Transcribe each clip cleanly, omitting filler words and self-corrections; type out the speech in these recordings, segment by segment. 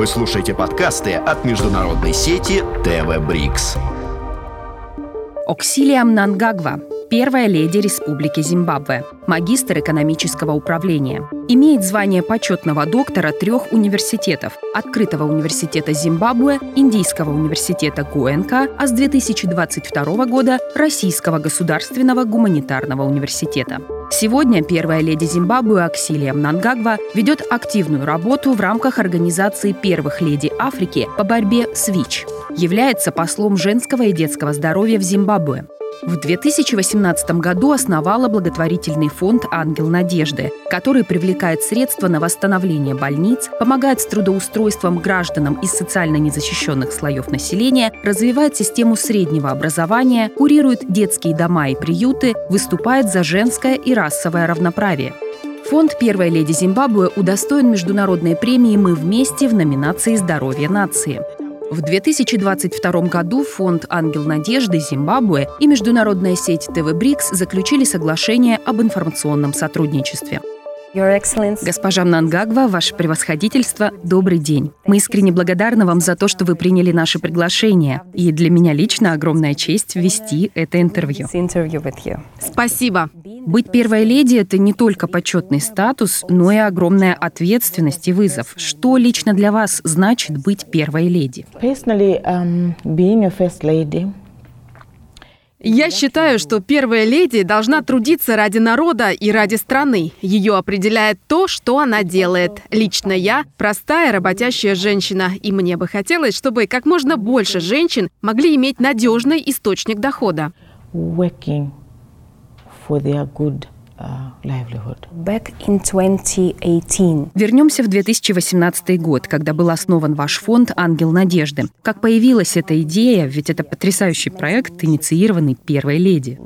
Вы слушаете подкасты от международной сети ТВ БРИКС. Оксилия Мнангагва, первая леди Республики Зимбабве, магистр экономического управления. Имеет звание почетного доктора 3 университетов – Открытого университета Зимбабве, Индийского университета ГУНК, а с 2022 года – Российского государственного гуманитарного университета. Сегодня первая леди Зимбабве Оксилия Мнангагва ведет активную работу в рамках организации первых леди Африки по борьбе с ВИЧ. Является послом женского и детского здоровья в Зимбабве. В 2018 году основала благотворительный фонд «Ангел надежды», который привлекает средства на восстановление больниц, помогает с трудоустройством гражданам из социально незащищенных слоев населения, развивает систему среднего образования, курирует детские дома и приюты, выступает за женское и расовое равноправие. Фонд «Первая леди Зимбабве» удостоен международной премии «Мы вместе» в номинации «Здоровье нации». В 2022 году фонд «Ангел надежды» Зимбабве и международная сеть ТВ БРИКС заключили соглашение об информационном сотрудничестве. Госпожа Мнангагва, ваше превосходительство, добрый день. Мы искренне благодарны вам за то, что вы приняли наше приглашение. И для меня лично огромная честь вести это интервью. Спасибо. Быть первой леди – это не только почетный статус, но и огромная ответственность и вызов. Что лично для вас значит быть первой леди? Я считаю, что первая леди должна трудиться ради народа и ради страны. Ее определяет то, что она делает. Лично я – простая работящая женщина, и мне бы хотелось, чтобы как можно больше женщин могли иметь надежный источник дохода. Вернемся в 2018 год, когда был основан ваш фонд «Ангел надежды». Как появилась эта идея? Ведь это потрясающий проект, инициированный первой леди.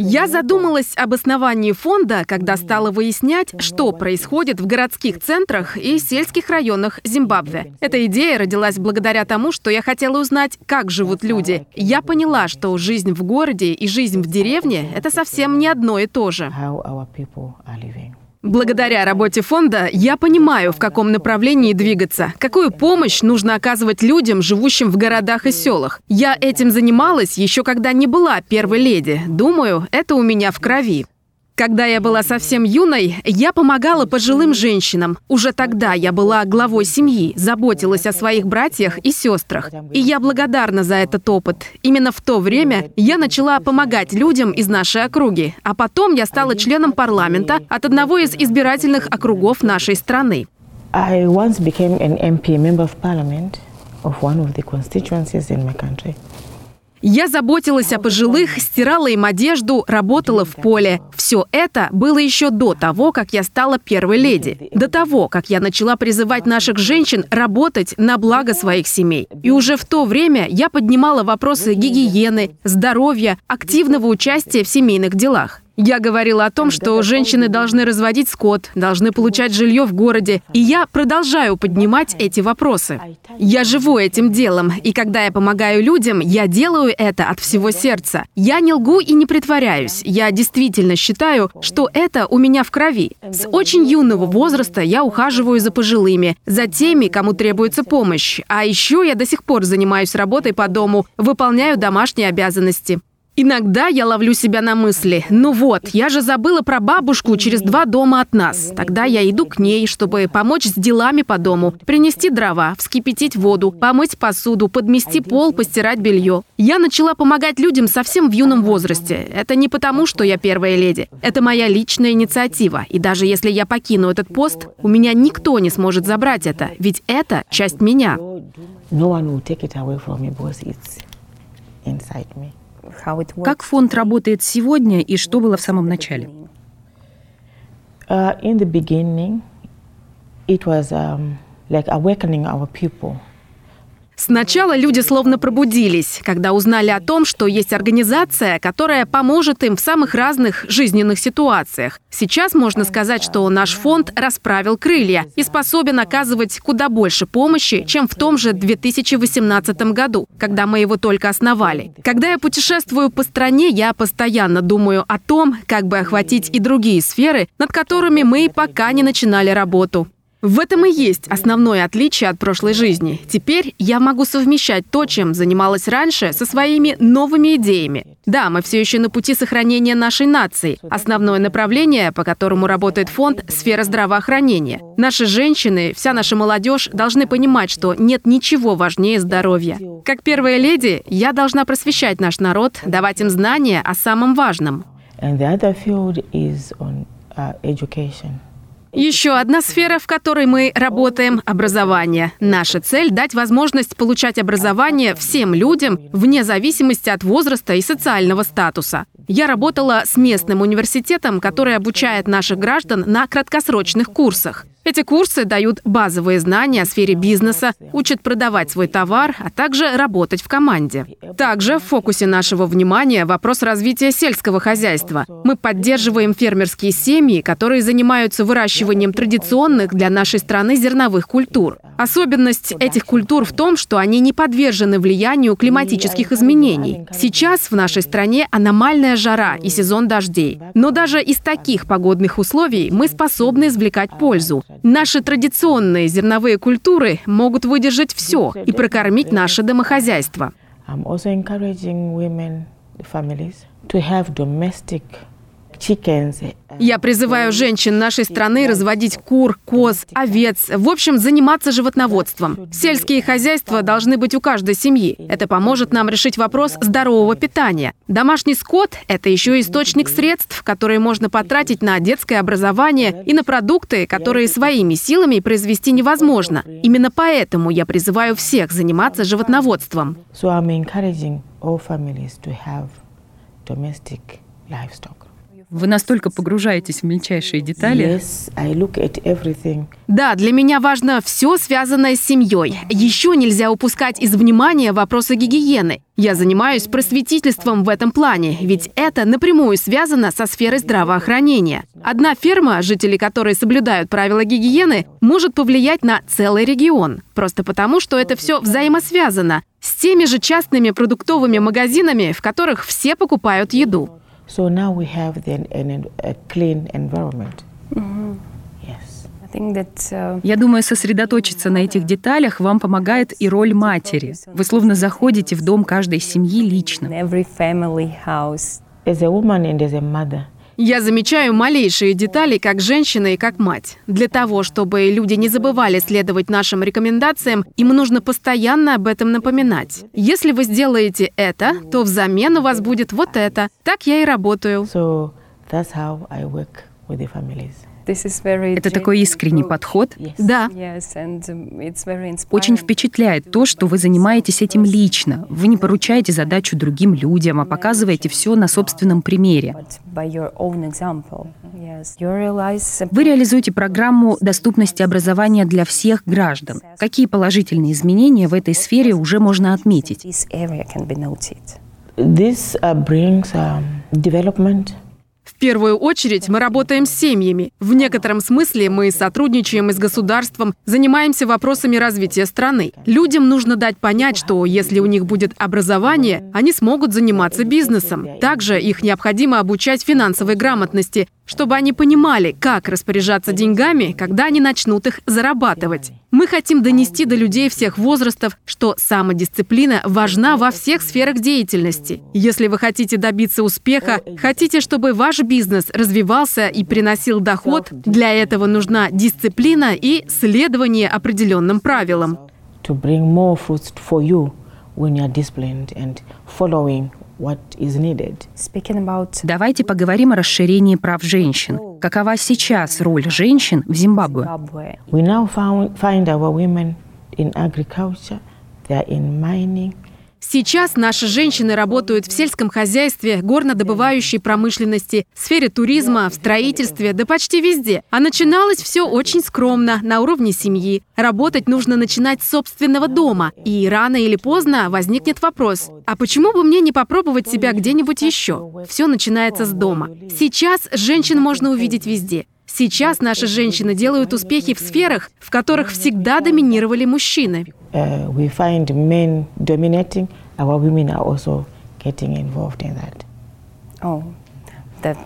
Я задумалась об основании фонда, когда стала выяснять, что происходит в городских центрах и сельских районах Зимбабве. Эта идея родилась благодаря тому, что я хотела узнать, как живут люди. Я поняла, что жизнь в городе и жизнь в деревне – это совсем не одно и то же. Благодаря работе фонда я понимаю, в каком направлении двигаться, какую помощь нужно оказывать людям, живущим в городах и селах. Я этим занималась еще когда не была первой леди. Думаю, это у меня в крови. Когда я была совсем юной, я помогала пожилым женщинам. Уже тогда я была главой семьи, заботилась о своих братьях и сестрах. И я благодарна за этот опыт. Именно в то время я начала помогать людям из нашей округи. А потом я стала членом парламента от одного из избирательных округов нашей страны. Я заботилась о пожилых, стирала им одежду, работала в поле. Все это было еще до того, как я стала первой леди. До того, как я начала призывать наших женщин работать на благо своих семей. И уже в то время я поднимала вопросы гигиены, здоровья, активного участия в семейных делах. Я говорила о том, что женщины должны разводить скот, должны получать жилье в городе. И я продолжаю поднимать эти вопросы. Я живу этим делом, и когда я помогаю людям, я делаю это от всего сердца. Я не лгу и не притворяюсь. Я действительно считаю, что это у меня в крови. С очень юного возраста я ухаживаю за пожилыми, за теми, кому требуется помощь. А еще я до сих пор занимаюсь работой по дому, выполняю домашние обязанности. Иногда я ловлю себя на мысли: ну вот, я же забыла про бабушку через 2 дома от нас. Тогда я иду к ней, чтобы помочь с делами по дому, принести дрова, вскипятить воду, помыть посуду, подмести пол, постирать белье. Я начала помогать людям совсем в юном возрасте. Это не потому, что я первая леди. Это моя личная инициатива. И даже если я покину этот пост, у меня никто не сможет забрать это, ведь это часть меня. Как фонд работает сегодня и что было в самом начале? Сначала люди словно пробудились, когда узнали о том, что есть организация, которая поможет им в самых разных жизненных ситуациях. Сейчас можно сказать, что наш фонд расправил крылья и способен оказывать куда больше помощи, чем в том же 2018 году, когда мы его только основали. Когда я путешествую по стране, я постоянно думаю о том, как бы охватить и другие сферы, над которыми мы пока не начинали работу. В этом и есть основное отличие от прошлой жизни. Теперь я могу совмещать то, чем занималась раньше, со своими новыми идеями. Да, мы все еще на пути сохранения нашей нации. Основное направление, по которому работает фонд – сфера здравоохранения. Наши женщины, вся наша молодежь должны понимать, что нет ничего важнее здоровья. Как первая леди, я должна просвещать наш народ, давать им знания о самом важном. Еще одна сфера, в которой мы работаем – образование. Наша цель – дать возможность получать образование всем людям, вне зависимости от возраста и социального статуса. Я работала с местным университетом, который обучает наших граждан на краткосрочных курсах. Эти курсы дают базовые знания о сфере бизнеса, учат продавать свой товар, а также работать в команде. Также в фокусе нашего внимания вопрос развития сельского хозяйства. Мы поддерживаем фермерские семьи, которые занимаются выращиванием традиционных для нашей страны зерновых культур. Особенность этих культур в том, что они не подвержены влиянию климатических изменений. Сейчас в нашей стране аномальная жара и сезон дождей. Но даже из таких погодных условий мы способны извлекать пользу. Наши традиционные зерновые культуры могут выдержать все и прокормить наше домохозяйство. Я призываю женщин нашей страны разводить кур, коз, овец, в общем, заниматься животноводством. Сельские хозяйства должны быть у каждой семьи. Это поможет нам решить вопрос здорового питания. Домашний скот – это еще источник средств, которые можно потратить на детское образование и на продукты, которые своими силами произвести невозможно. Именно поэтому я призываю всех заниматься животноводством. Вы настолько погружаетесь в мельчайшие детали. Да, для меня важно все, связанное с семьей. Еще нельзя упускать из внимания вопросы гигиены. Я занимаюсь просветительством в этом плане, ведь это напрямую связано со сферой здравоохранения. Одна ферма, жители которой соблюдают правила гигиены, может повлиять на целый регион. Просто потому, что это все взаимосвязано с теми же частными продуктовыми магазинами, в которых все покупают еду. So now we have a clean environment. Mm-hmm. Yes. Я думаю, сосредоточиться на этих деталях вам помогает и роль матери. Вы словно заходите в дом каждой семьи лично. Я замечаю малейшие детали как женщина и как мать. Для того, чтобы люди не забывали следовать нашим рекомендациям, им нужно постоянно об этом напоминать. Если вы сделаете это, то взамен у вас будет вот это. Так я и работаю. Это такой искренний подход. Да. Очень впечатляет то, что вы занимаетесь этим лично. Вы не поручаете задачу другим людям, а показываете все на собственном примере. Вы реализуете программу доступности образования для всех граждан. Какие положительные изменения в этой сфере уже можно отметить? В первую очередь мы работаем с семьями. В некотором смысле мы сотрудничаем и с государством, занимаемся вопросами развития страны. Людям нужно дать понять, что если у них будет образование, они смогут заниматься бизнесом. Также их необходимо обучать финансовой грамотности, чтобы они понимали, как распоряжаться деньгами, когда они начнут их зарабатывать. Мы хотим донести до людей всех возрастов, что самодисциплина важна во всех сферах деятельности. Если вы хотите добиться успеха, хотите, чтобы ваш бизнес развивался и приносил доход, для этого нужна дисциплина и следование определенным правилам. Давайте поговорим о расширении прав женщин. Какова сейчас роль женщин в Зимбабве? Сейчас наши женщины работают в сельском хозяйстве, горнодобывающей промышленности, сфере туризма, в строительстве, да почти везде. А начиналось все очень скромно, на уровне семьи. Работать нужно начинать с собственного дома. И рано или поздно возникнет вопрос, а почему бы мне не попробовать себя где-нибудь еще? Все начинается с дома. Сейчас женщин можно увидеть везде. Сейчас наши женщины делают успехи в сферах, в которых всегда доминировали мужчины. We find men dominating, our women are also getting involved in that.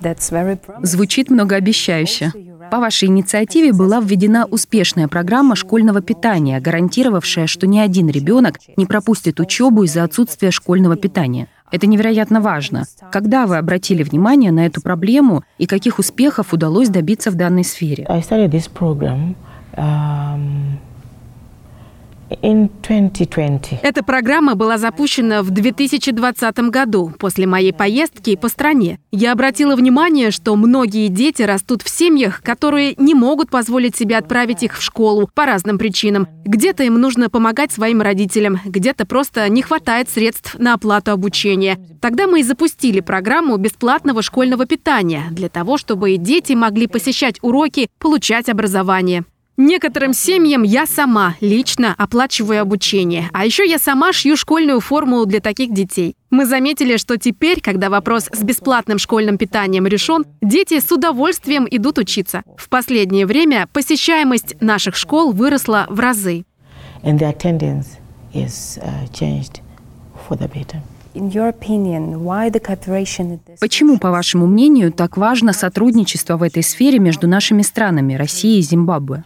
That's very promising. Звучит многообещающе. По вашей инициативе была введена успешная программа школьного питания, гарантировавшая, что ни один ребенок не пропустит учебу из-за отсутствия школьного питания. Это невероятно важно. Когда вы обратили внимание на эту проблему и каких успехов удалось добиться в данной сфере? Эта программа была запущена в 2020 году, после моей поездки по стране. Я обратила внимание, что многие дети растут в семьях, которые не могут позволить себе отправить их в школу по разным причинам. Где-то им нужно помогать своим родителям, где-то просто не хватает средств на оплату обучения. Тогда мы и запустили программу бесплатного школьного питания для того, чтобы и дети могли посещать уроки, получать образование. Некоторым семьям я сама лично оплачиваю обучение. А еще я сама шью школьную форму для таких детей. Мы заметили, что теперь, когда вопрос с бесплатным школьным питанием решен, дети с удовольствием идут учиться. В последнее время посещаемость наших школ выросла в разы. Почему, по вашему мнению, так важно сотрудничество в этой сфере между нашими странами, Россией и Зимбабве?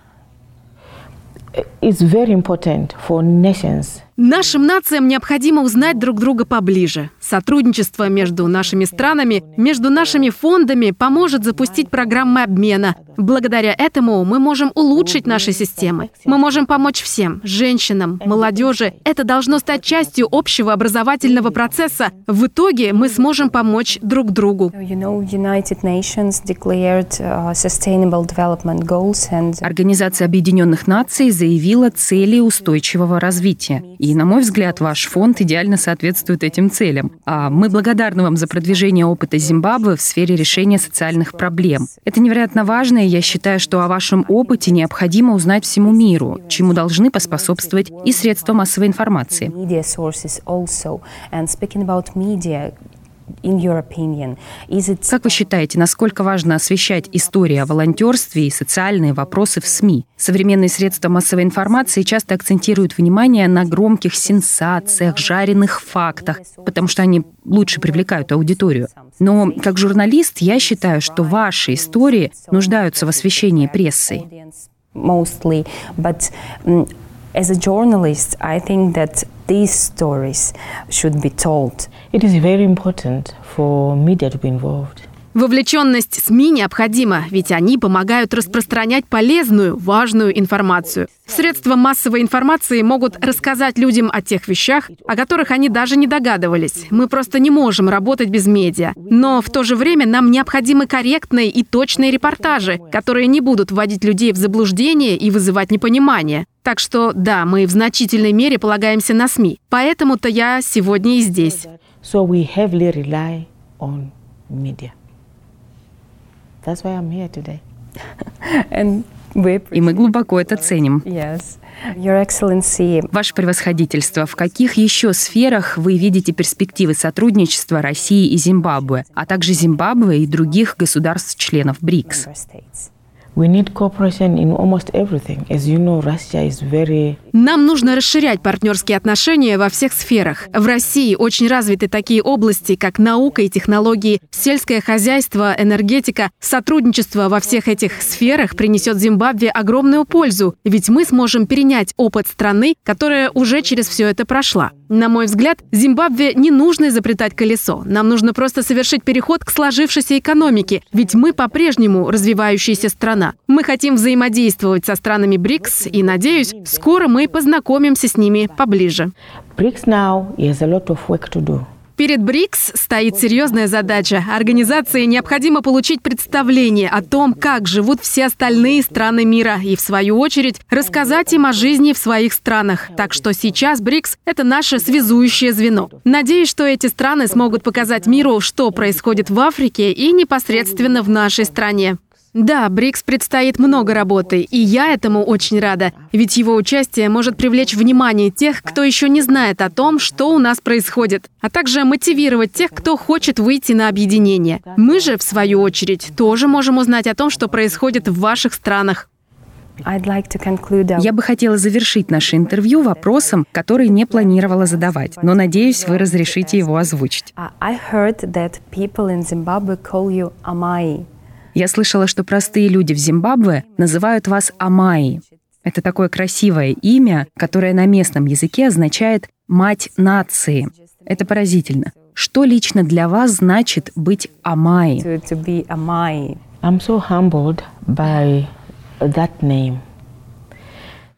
It's very important for nations. Нашим нациям необходимо узнать друг друга поближе. Сотрудничество между нашими странами, между нашими фондами поможет запустить программы обмена. Благодаря этому мы можем улучшить наши системы. Мы можем помочь всем – женщинам, молодежи. Это должно стать частью общего образовательного процесса. В итоге мы сможем помочь друг другу. Организация Объединенных Наций заявила цели устойчивого развития. И, на мой взгляд, ваш фонд идеально соответствует этим целям. А мы благодарны вам за продвижение опыта Зимбабве в сфере решения социальных проблем. Это невероятно важно, и я считаю, что о вашем опыте необходимо узнать всему миру, чему должны поспособствовать и средства массовой информации. Как вы считаете, насколько важно освещать историю о волонтерстве и социальные вопросы в СМИ? Современные средства массовой информации часто акцентируют внимание на громких сенсациях, жареных фактах, потому что они лучше привлекают аудиторию. Но как журналист я считаю, что ваши истории нуждаются в освещении прессой. As a journalist, I think that these stories should be told. It is very important for media to be involved. Вовлеченность СМИ необходима, ведь они помогают распространять полезную, важную информацию. Средства массовой информации могут рассказать людям о тех вещах, о которых они даже не догадывались. Мы просто не можем работать без медиа. Но в то же время нам необходимы корректные и точные репортажи, которые не будут вводить людей в заблуждение и вызывать непонимание. Так что, да, мы в значительной мере полагаемся на СМИ. Поэтому-то я сегодня и здесь. So we heavily rely on media. That's why I'm here today. И мы глубоко это ценим. Yes. Your Excellency. Ваше превосходительство, в каких еще сферах вы видите перспективы сотрудничества России и Зимбабве, а также Зимбабве и других государств-членов БРИКС? Нам нужно расширять партнерские отношения во всех сферах. В России очень развиты такие области, как наука и технологии, сельское хозяйство, энергетика. Сотрудничество во всех этих сферах принесет Зимбабве огромную пользу, ведь мы сможем перенять опыт страны, которая уже через все это прошла. На мой взгляд, Зимбабве не нужно изобретать колесо. Нам нужно просто совершить переход к сложившейся экономике, ведь мы по-прежнему развивающаяся страна. Мы хотим взаимодействовать со странами БРИКС и, надеюсь, скоро мы познакомимся с ними поближе. Перед БРИКС стоит серьезная задача. Организации необходимо получить представление о том, как живут все остальные страны мира, и, в свою очередь, рассказать им о жизни в своих странах. Так что сейчас БРИКС – это наше связующее звено. Надеюсь, что эти страны смогут показать миру, что происходит в Африке и непосредственно в нашей стране. Да, БРИКС предстоит много работы, и я этому очень рада. Ведь его участие может привлечь внимание тех, кто еще не знает о том, что у нас происходит, а также мотивировать тех, кто хочет выйти на объединение. Мы же, в свою очередь, тоже можем узнать о том, что происходит в ваших странах. Я бы хотела завершить наше интервью вопросом, который не планировала задавать, но надеюсь, вы разрешите его озвучить. Я слышала, что простые люди в Зимбабве называют вас Амаи. Это такое красивое имя, которое на местном языке означает «мать нации». Это поразительно. Что лично для вас значит быть Амаи?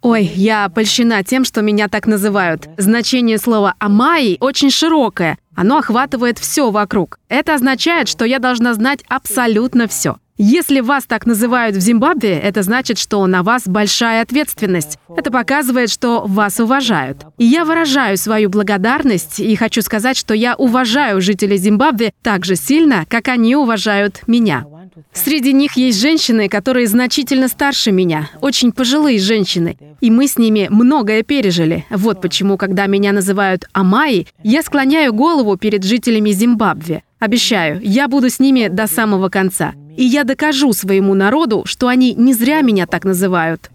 Ой, я польщена тем, что меня так называют. Значение слова «амаи» очень широкое. Оно охватывает все вокруг. Это означает, что я должна знать абсолютно все. Если вас так называют в Зимбабве, это значит, что на вас большая ответственность. Это показывает, что вас уважают. И я выражаю свою благодарность и хочу сказать, что я уважаю жителей Зимбабве так же сильно, как они уважают меня. Среди них есть женщины, которые значительно старше меня, очень пожилые женщины. И мы с ними многое пережили. Вот почему, когда меня называют Амаи, я склоняю голову перед жителями Зимбабве. Обещаю, я буду с ними до самого конца. И я докажу своему народу, что они не зря меня так называют.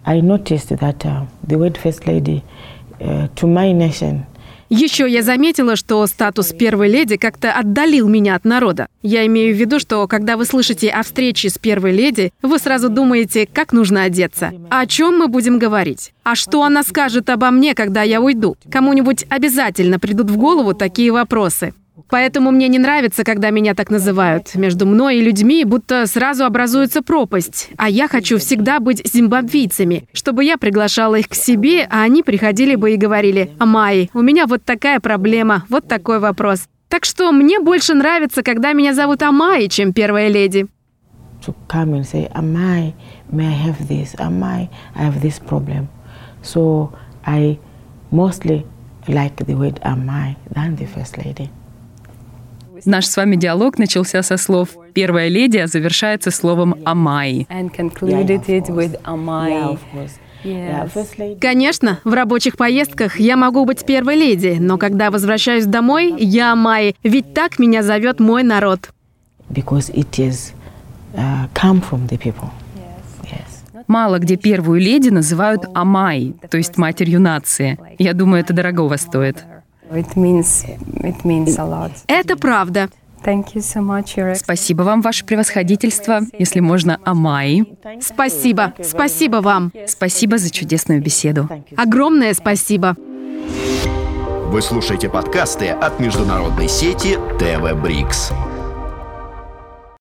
Еще я заметила, что статус первой леди как-то отдалил меня от народа. Я имею в виду, что когда вы слышите о встрече с первой леди, вы сразу думаете, как нужно одеться. О чем мы будем говорить? А что она скажет обо мне, когда я уйду? Кому-нибудь обязательно придут в голову такие вопросы. Поэтому мне не нравится, когда меня так называют. Между мной и людьми будто сразу образуется пропасть. А я хочу всегда быть зимбабвийцами, чтобы я приглашала их к себе, а они приходили бы и говорили: «Амаи, у меня вот такая проблема, вот такой вопрос». Так что мне больше нравится, когда меня зовут Амаи, чем первая леди. Наш с вами диалог начался со слов «Первая леди», а завершается словом «Амаи». Конечно, в рабочих поездках я могу быть первой леди, но когда возвращаюсь домой, я Амаи, ведь так меня зовет мой народ. Мало где первую леди называют Амаи, то есть матерью нации. Я думаю, это дорогого стоит. Это правда. Спасибо вам, ваше превосходительство, если можно, Амаи. Спасибо. Спасибо вам. Спасибо за чудесную беседу. Огромное спасибо. Вы слушаете подкасты от международной сети ТВ БРИКС.